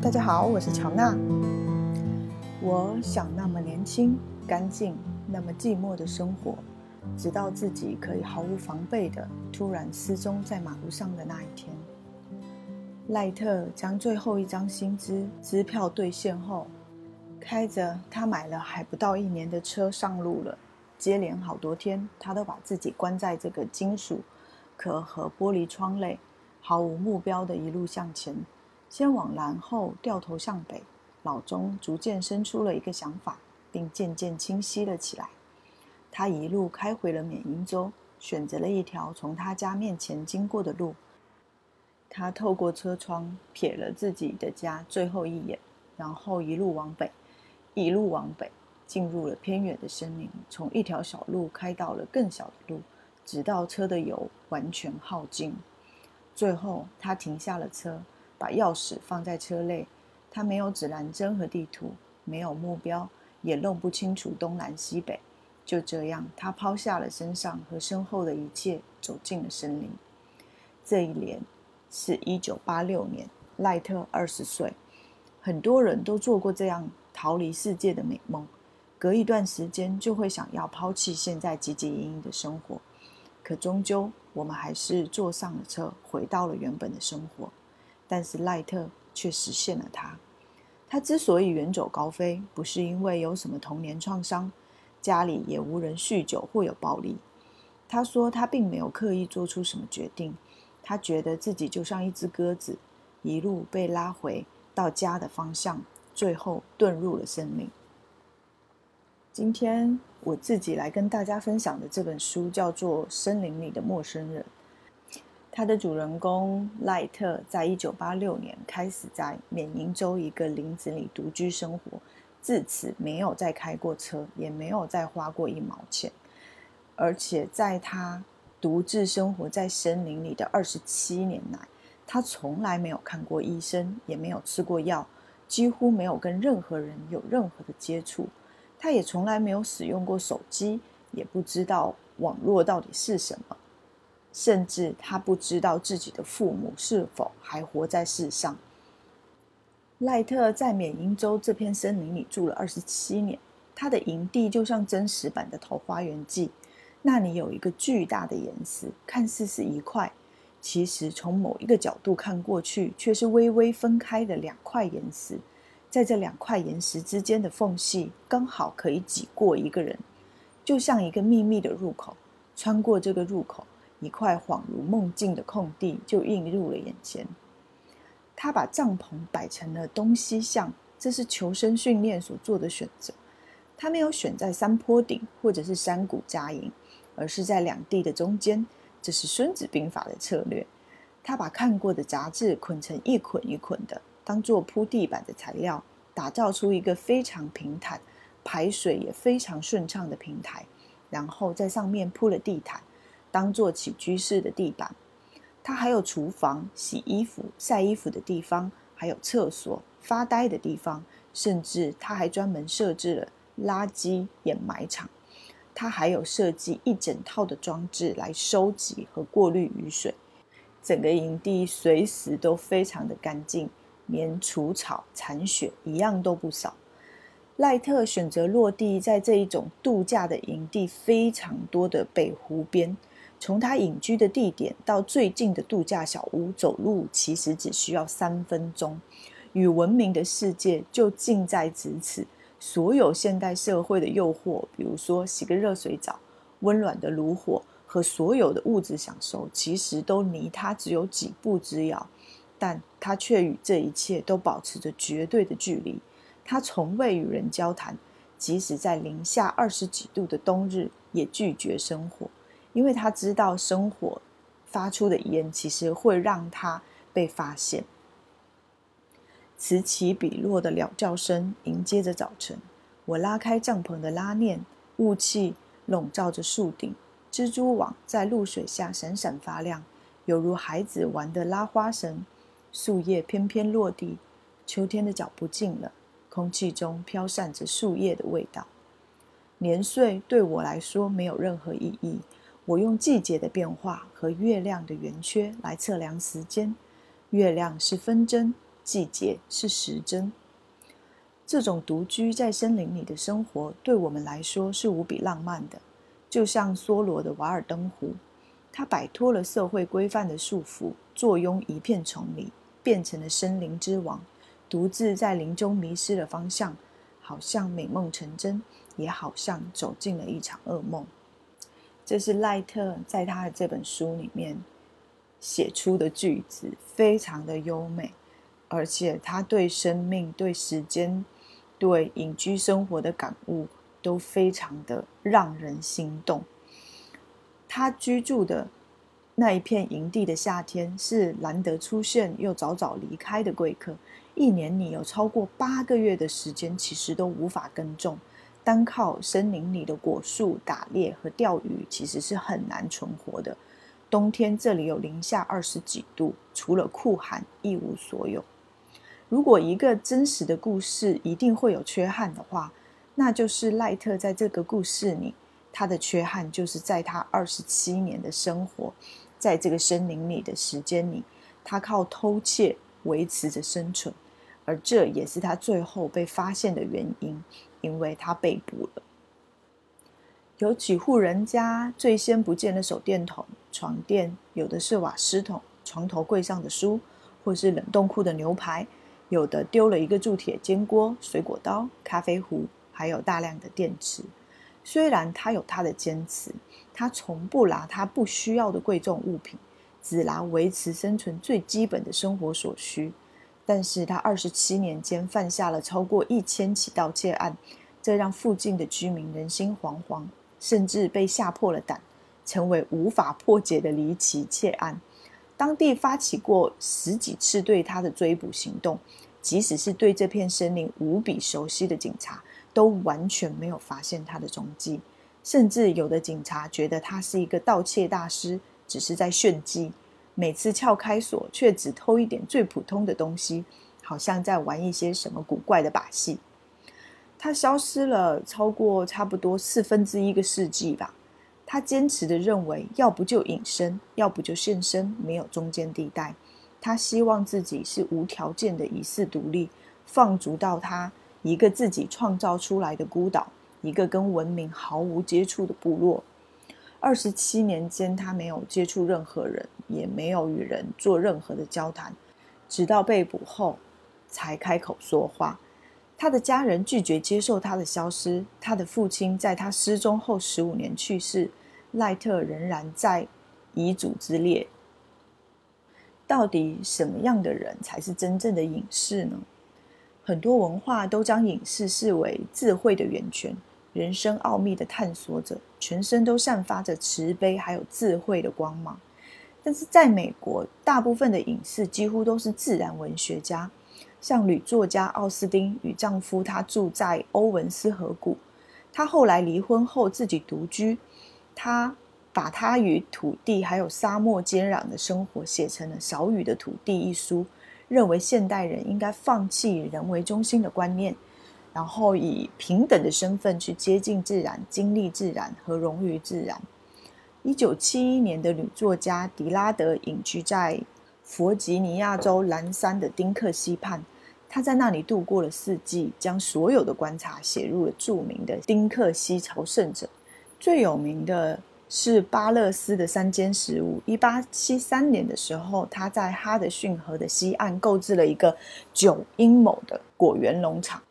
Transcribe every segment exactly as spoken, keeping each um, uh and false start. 大家好，我是乔娜。我想那么年轻，干净，那么寂寞的生活，直到自己可以毫无防备的突然失踪在马路上的那一天。赖特将最后一张薪资支票兑现后，开着他买了还不到一年的车上路了。接连好多天，他都把自己关在这个金属壳和玻璃窗内，毫无目标的一路向前，先往南后掉头向北，脑中逐渐生出了一个想法，并渐渐清晰了起来。他一路开回了缅因州，选择了一条从他家面前经过的路。他透过车窗瞥了自己的家最后一眼，然后一路往北，一路往北，进入了偏远的森林，从一条小路开到了更小的路，直到车的油完全耗尽。最后他停下了车，把钥匙放在车内。他没有指南针和地图，没有目标，也弄不清楚东南西北。就这样，他抛下了身上和身后的一切，走进了森林。这一年是一九八六年，赖特二十岁。很多人都做过这样逃离世界的美梦，隔一段时间就会想要抛弃现在汲汲营营的生活，可终究我们还是坐上了车，回到了原本的生活。但是赖特却实现了它。他之所以远走高飞，不是因为有什么童年创伤，家里也无人酗酒或有暴力。他说他并没有刻意做出什么决定，他觉得自己就像一只鸽子，一路被拉回到家的方向，最后遁入了森林。今天我自己来跟大家分享的这本书叫做《森林里的陌生人》。他的主人公赖特在一九八六年开始在缅因州一个林子里独居生活，自此没有再开过车，也没有再花过一毛钱。而且在他独自生活在森林里的二十七年来，他从来没有看过医生，也没有吃过药，几乎没有跟任何人有任何的接触。他也从来没有使用过手机，也不知道网络到底是什么。甚至他不知道自己的父母是否还活在世上。赖特在缅因州这片森林里住了二十七年，他的营地就像真实版的《桃花源记》，那里有一个巨大的岩石，看似是一块，其实从某一个角度看过去却是微微分开的两块岩石。在这两块岩石之间的缝隙刚好可以挤过一个人，就像一个秘密的入口。穿过这个入口，一块恍如梦境的空地就映入了眼前。他把帐篷摆成了东西向，这是求生训练所做的选择。他没有选在山坡顶或者是山谷扎营，而是在两地的中间，这是《孙子兵法》的策略。他把看过的杂志捆成一捆一捆的，当作铺地板的材料，打造出一个非常平坦、排水也非常顺畅的平台，然后在上面铺了地毯，当作起居室的地板。它还有厨房、洗衣服、晒衣服的地方，还有厕所、发呆的地方，甚至它还专门设置了垃圾掩埋场。它还有设计一整套的装置来收集和过滤雨水。整个营地随时都非常的干净，连除草、铲雪一样都不少。赖特选择落地在这一种度假的营地非常多的北湖边，从他隐居的地点到最近的度假小屋，走路其实只需要三分钟，与文明的世界就近在咫尺。所有现代社会的诱惑，比如说洗个热水澡、温暖的炉火和所有的物质享受，其实都离他只有几步之遥，但他却与这一切都保持着绝对的距离。他从未与人交谈，即使在零下二十几度的冬日也拒绝生火，因为他知道生火发出的烟其实会让他被发现。此起彼落的鸟叫声迎接着早晨，我拉开帐篷的拉链，雾气笼罩着树顶，蜘蛛网在露水下闪闪发亮，犹如孩子玩的拉花绳，树叶翩翩落地，秋天的脚步近了，空气中飘散着树叶的味道。年岁对我来说没有任何意义，我用季节的变化和月亮的圆缺来测量时间，月亮是分针，季节是时针。这种独居在森林里的生活对我们来说是无比浪漫的，就像梭罗的《瓦尔登湖》，它摆脱了社会规范的束缚，坐拥一片丛林，变成了森林之王，独自在林中迷失了方向，好像美梦成真，也好像走进了一场噩梦。这是赖特在他的这本书里面写出的句子，非常的优美，而且他对生命、对时间、对隐居生活的感悟都非常的让人心动。他居住的那一片营地的夏天是难得出现又早早离开的贵客，一年里有超过八个月的时间其实都无法耕种，单靠森林里的果树、打猎和钓鱼其实是很难存活的。冬天这里有零下二十几度，除了酷寒一无所有。如果一个真实的故事一定会有缺憾的话，那就是赖特在这个故事里他的缺憾就是在他二十七年的生活在这个森林里的时间里，他靠偷窃维持着生存，而这也是他最后被发现的原因，因为他被捕了。有几户人家最先不见的手电筒、床垫，有的是瓦斯桶、床头柜上的书，或是冷冻库的牛排，有的丢了一个铸铁煎锅、水果刀、咖啡壶，还有大量的电池。虽然他有他的坚持，他从不拿他不需要的贵重物品，只拿维持生存最基本的生活所需，但是他二十七年间犯下了超过一千起盗窃案，这让附近的居民人心惶惶，甚至被吓破了胆，成为无法破解的离奇窃案。当地发起过十几次对他的追捕行动，即使是对这片森林无比熟悉的警察都完全没有发现他的踪迹，甚至有的警察觉得他是一个盗窃大师，只是在炫技，每次撬开锁却只偷一点最普通的东西，好像在玩一些什么古怪的把戏。他消失了超过差不多四分之一个世纪吧，他坚持的认为要不就隐身，要不就现身，没有中间地带。他希望自己是无条件的一世独立，放逐到他一个自己创造出来的孤岛，一个跟文明毫无接触的部落。二十七年间他没有接触任何人，也没有与人做任何的交谈，直到被捕后才开口说话。他的家人拒绝接受他的消失，他的父亲在他失踪后十五年去世，赖特仍然在遗嘱之列。到底什么样的人才是真正的隐士呢？很多文化都将隐士视为智慧的源泉，人生奥秘的探索者，全身都散发着慈悲还有智慧的光芒。但是在美国，大部分的隐士几乎都是自然文学家，像女作家奥斯汀与丈夫她住在欧文斯河谷，她后来离婚后自己独居，她把她与土地还有沙漠接壤的生活写成了《小雨的土地》一书，认为现代人应该放弃以人为中心的观念，然后以平等的身份去接近自然，经历自然和融于自然。一九七一年的女作家迪拉德隐居在弗吉尼亚州蓝山的丁克溪畔，她在那里度过了四季，将所有的观察写入了著名的《丁克溪朝圣者》。最有名的是巴勒斯的山间食物。一八七三年的时候，她在哈德逊河的西岸购置了一个九英亩的果园农场，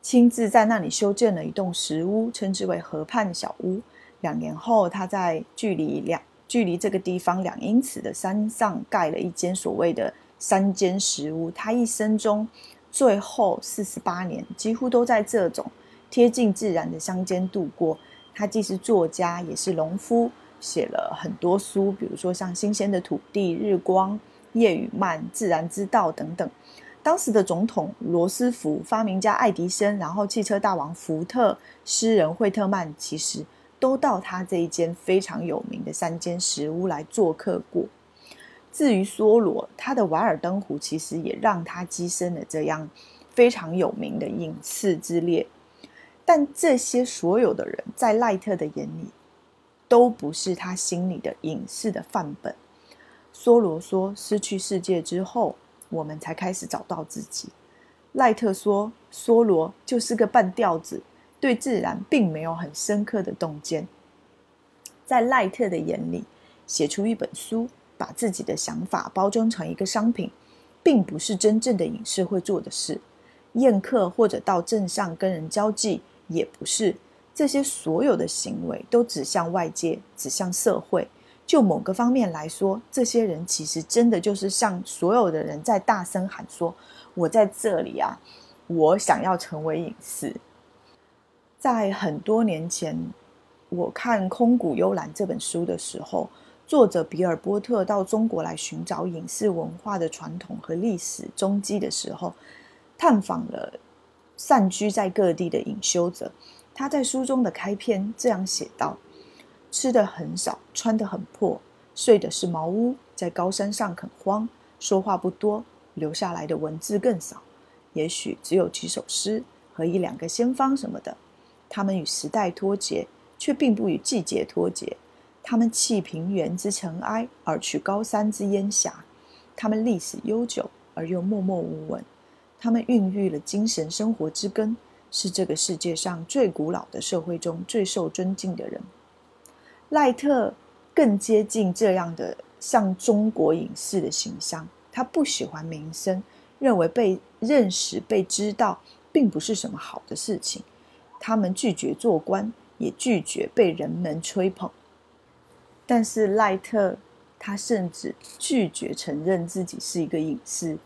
亲自在那里修建了一栋石屋，称之为河畔小屋。两年后，他在距离两距离这个地方两英尺的山上盖了一间所谓的山间石屋。他一生中最后四十八年几乎都在这种贴近自然的乡间度过。他既是作家也是农夫，写了很多书，比如说像《新鲜的土地》、《日光》、《夜与漫》、《自然之道》等等。当时的总统罗斯福、发明家爱迪生，然后汽车大王福特、诗人惠特曼，其实都到他这一间非常有名的山间石屋来做客过。至于梭罗，他的《瓦尔登湖》其实也让他跻身了这样非常有名的隐士之列。但这些所有的人在赖特的眼里都不是他心里的隐士的范本。梭罗说，失去世界之后，我们才开始找到自己。赖特说，梭罗就是个半吊子，对自然并没有很深刻的洞见。在赖特的眼里，写出一本书，把自己的想法包装成一个商品，并不是真正的隐士会做的事。宴客或者到镇上跟人交际也不是，这些所有的行为都指向外界，指向社会。就某个方面来说，这些人其实真的就是像所有的人在大声喊说，我在这里啊，我想要成为隐士。在很多年前我看《空谷幽兰》这本书的时候，作者比尔波特到中国来寻找隐士文化的传统和历史踪迹的时候，探访了散居在各地的隐修者。他在书中的开篇这样写道，吃的很少，穿的很破，睡的是茅屋，在高山上垦荒，说话不多，留下来的文字更少，也许只有几首诗和一两个仙方什么的。他们与时代脱节，却并不与季节脱节。他们弃平原之尘埃，而去高山之烟霞。他们历史悠久，而又默默无闻。他们孕育了精神生活之根，是这个世界上最古老的社会中最受尊敬的人。赖特更接近这样的像中国隐士的形象，他不喜欢名声，认为被认识、被知道并不是什么好的事情。他们拒绝做官，也拒绝被人们吹捧。但是赖特他甚至拒绝承认自己是一个隐士。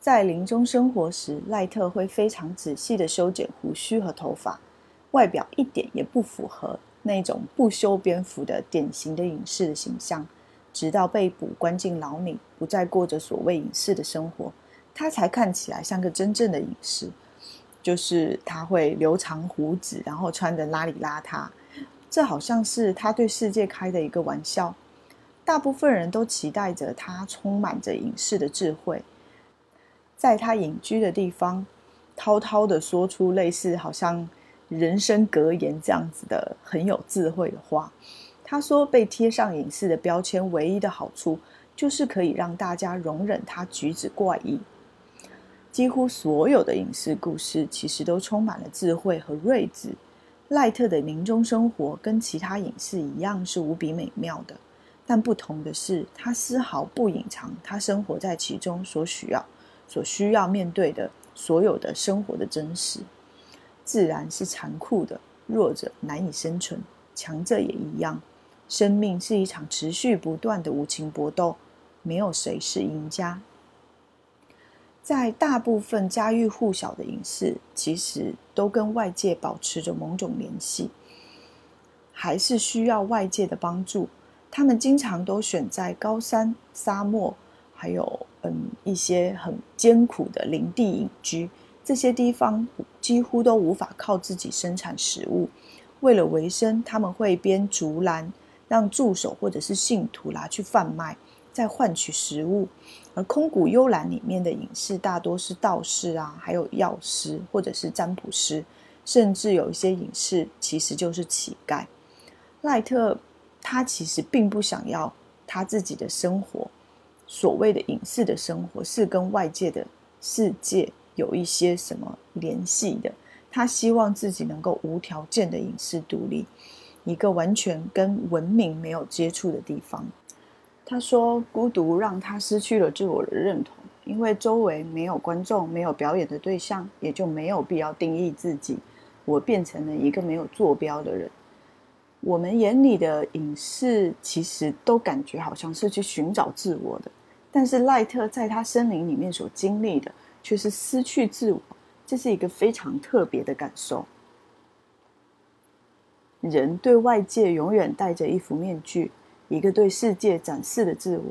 在林中生活时，赖特会非常仔细地修剪胡须和头发，外表一点也不符合那种不修边幅的典型的隐士的形象。直到被捕关进牢里，不再过着所谓隐士的生活，他才看起来像个真正的隐士。就是他会留长胡子，然后穿着邋里邋遢，这好像是他对世界开的一个玩笑。大部分人都期待着他充满着隐士的智慧，在他隐居的地方滔滔地说出类似好像人生格言这样子的很有智慧的话。他说，被贴上隐士的标签唯一的好处，就是可以让大家容忍他举止怪异。几乎所有的隐士故事其实都充满了智慧和睿智。赖特的林中生活跟其他隐士一样是无比美妙的，但不同的是，他丝毫不隐藏他生活在其中所需要所需要面对的所有的生活的真实。自然是残酷的，弱者难以生存，强者也一样。生命是一场持续不断的无情搏斗，没有谁是赢家。在大部分家喻户晓的隐士，其实都跟外界保持着某种联系，还是需要外界的帮助。他们经常都选在高山、沙漠，还有嗯一些很艰苦的林地隐居。这些地方几乎都无法靠自己生产食物，为了维生，他们会编竹篮，让助手或者是信徒拿去贩卖，再换取食物。而空谷幽兰里面的隐士大多是道士啊，还有药师或者是占卜师，甚至有一些隐士其实就是乞丐。赖特他其实并不想要他自己的生活，所谓的隐士的生活是跟外界的世界有一些什么联系的，他希望自己能够无条件的隐士独立，一个完全跟文明没有接触的地方。他说，孤独让他失去了自我的认同，因为周围没有观众，没有表演的对象，也就没有必要定义自己。我变成了一个没有坐标的人。我们眼里的隐士其实都感觉好像是去寻找自我的，但是赖特在他森林里面所经历的却是失去自我，这是一个非常特别的感受。人对外界永远戴着一副面具，一个对世界展示的自我，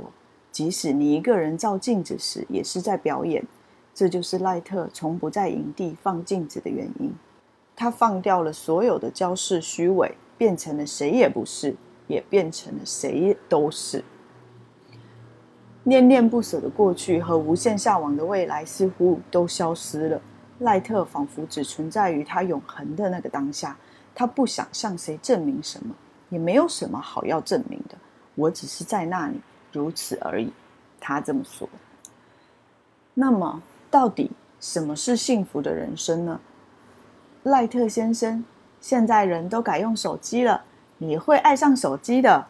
即使你一个人照镜子时也是在表演。这就是赖特从不在营地放镜子的原因，他放掉了所有的矫饰虚伪，变成了谁也不是，也变成了谁都是。恋恋不舍的过去和无限向往的未来似乎都消失了，赖特仿佛只存在于他永恒的那个当下。他不想向谁证明什么，也没有什么好要证明的，我只是在那里，如此而已。他这么说。那么到底什么是幸福的人生呢？赖特先生，现在人都改用手机了，你会爱上手机的。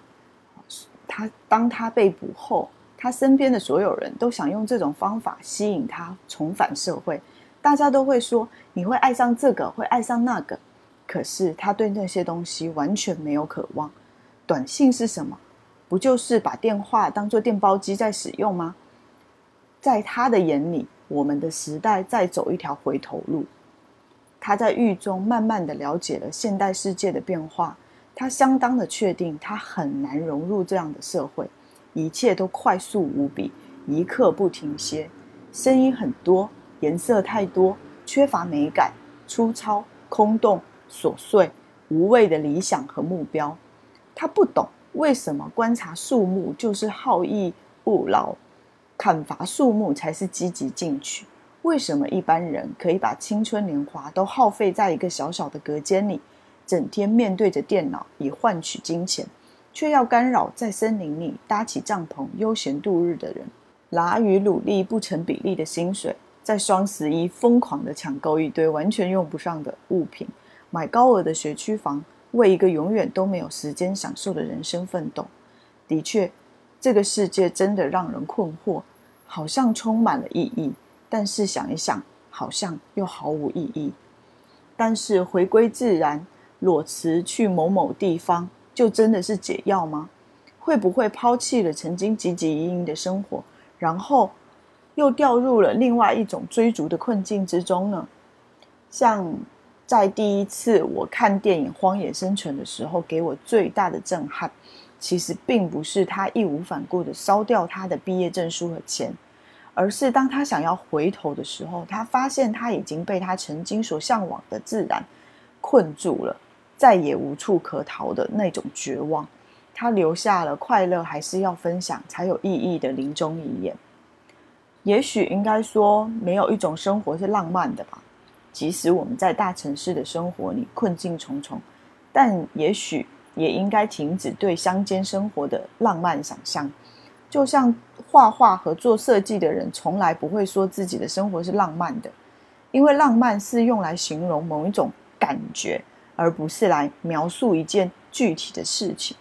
他当他被捕后，他身边的所有人都想用这种方法吸引他重返社会，大家都会说你会爱上这个，会爱上那个。可是他对那些东西完全没有渴望。短信是什么？不就是把电话当作电报机在使用吗？在他的眼里，我们的时代再走一条回头路。他在狱中慢慢地了解了现代世界的变化，他相当的确定他很难融入这样的社会，一切都快速无比，一刻不停歇，声音很多，颜色太多，缺乏美感，粗糙，空洞，琐碎，无谓的理想和目标。他不懂为什么观察树木就是好逸恶劳，砍伐树木才是积极进取，为什么一般人可以把青春年华都耗费在一个小小的隔间里，整天面对着电脑以换取金钱，却要干扰在森林里搭起帐篷悠闲度日的人。拿与努力不成比例的薪水，在双十一疯狂地抢购一堆完全用不上的物品，买高额的学区房，为一个永远都没有时间享受的人生奋斗。的确，这个世界真的让人困惑，好像充满了意义，但是想一想，好像又毫无意义。但是回归自然，裸辞去某某地方，就真的是解药吗？会不会抛弃了曾经汲汲营营的生活，然后又掉入了另外一种追逐的困境之中呢？像在第一次我看电影《荒野生存》的时候，给我最大的震撼，其实并不是他义无反顾地烧掉他的毕业证书和钱，而是当他想要回头的时候，他发现他已经被他曾经所向往的自然困住了，再也无处可逃的那种绝望。他留下了快乐还是要分享才有意义的临终遗言。也许应该说，没有一种生活是浪漫的吧。即使我们在大城市的生活里困境重重，但也许也应该停止对乡间生活的浪漫想象。就像画画和做设计的人从来不会说自己的生活是浪漫的，因为浪漫是用来形容某一种感觉，而不是来描述一件具体的事情。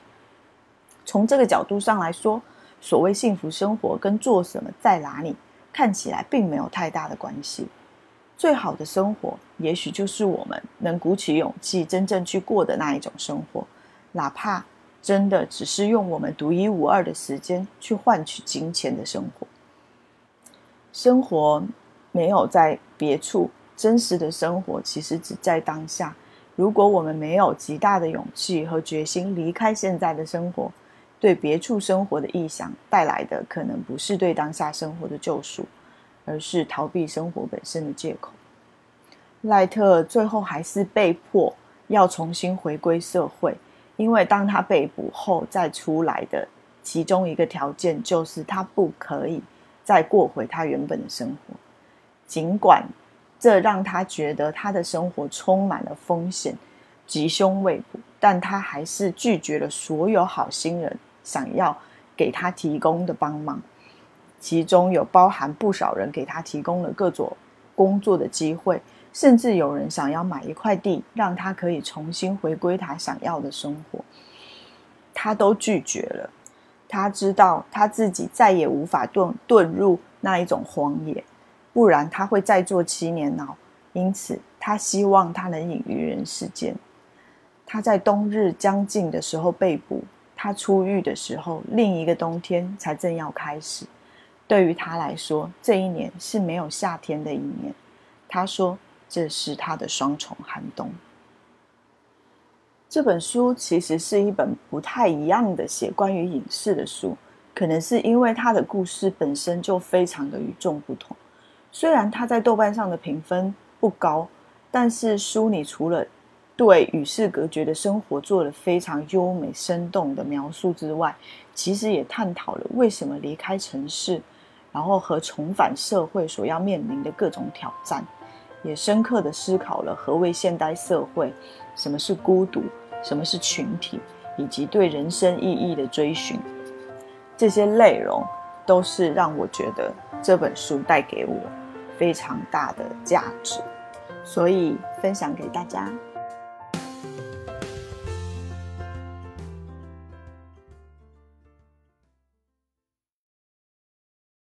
从这个角度上来说，所谓幸福生活跟做什么在哪里看起来并没有太大的关系。最好的生活，也许就是我们能鼓起勇气真正去过的那一种生活，哪怕真的只是用我们独一无二的时间去换取金钱的生活。生活没有在别处，真实的生活其实只在当下。如果我们没有极大的勇气和决心离开现在的生活，对别处生活的臆想带来的可能不是对当下生活的救赎，而是逃避生活本身的借口。赖特最后还是被迫要重新回归社会，因为当他被捕后再出来的其中一个条件就是他不可以再过回他原本的生活。尽管这让他觉得他的生活充满了风险，吉凶未卜，但他还是拒绝了所有好心人想要给他提供的帮忙，其中有包含不少人给他提供了各种工作的机会，甚至有人想要买一块地，让他可以重新回归他想要的生活，他都拒绝了。他知道他自己再也无法遁入那一种荒野，不然他会再做七年牢，因此他希望他能隐于人世间。他在冬日将近的时候被捕，他出狱的时候，另一个冬天才正要开始。对于他来说，这一年是没有夏天的一年。他说，这是他的双重寒冬。这本书其实是一本不太一样的写关于隐士的书，可能是因为他的故事本身就非常的与众不同。虽然他在豆瓣上的评分不高，但是书里除了对与世隔绝的生活做了非常优美生动的描述之外，其实也探讨了为什么离开城市然后和重返社会所要面临的各种挑战，也深刻地思考了何谓现代社会，什么是孤独，什么是群体，以及对人生意义的追寻，这些内容都是让我觉得这本书带给我非常大的价值，所以分享给大家。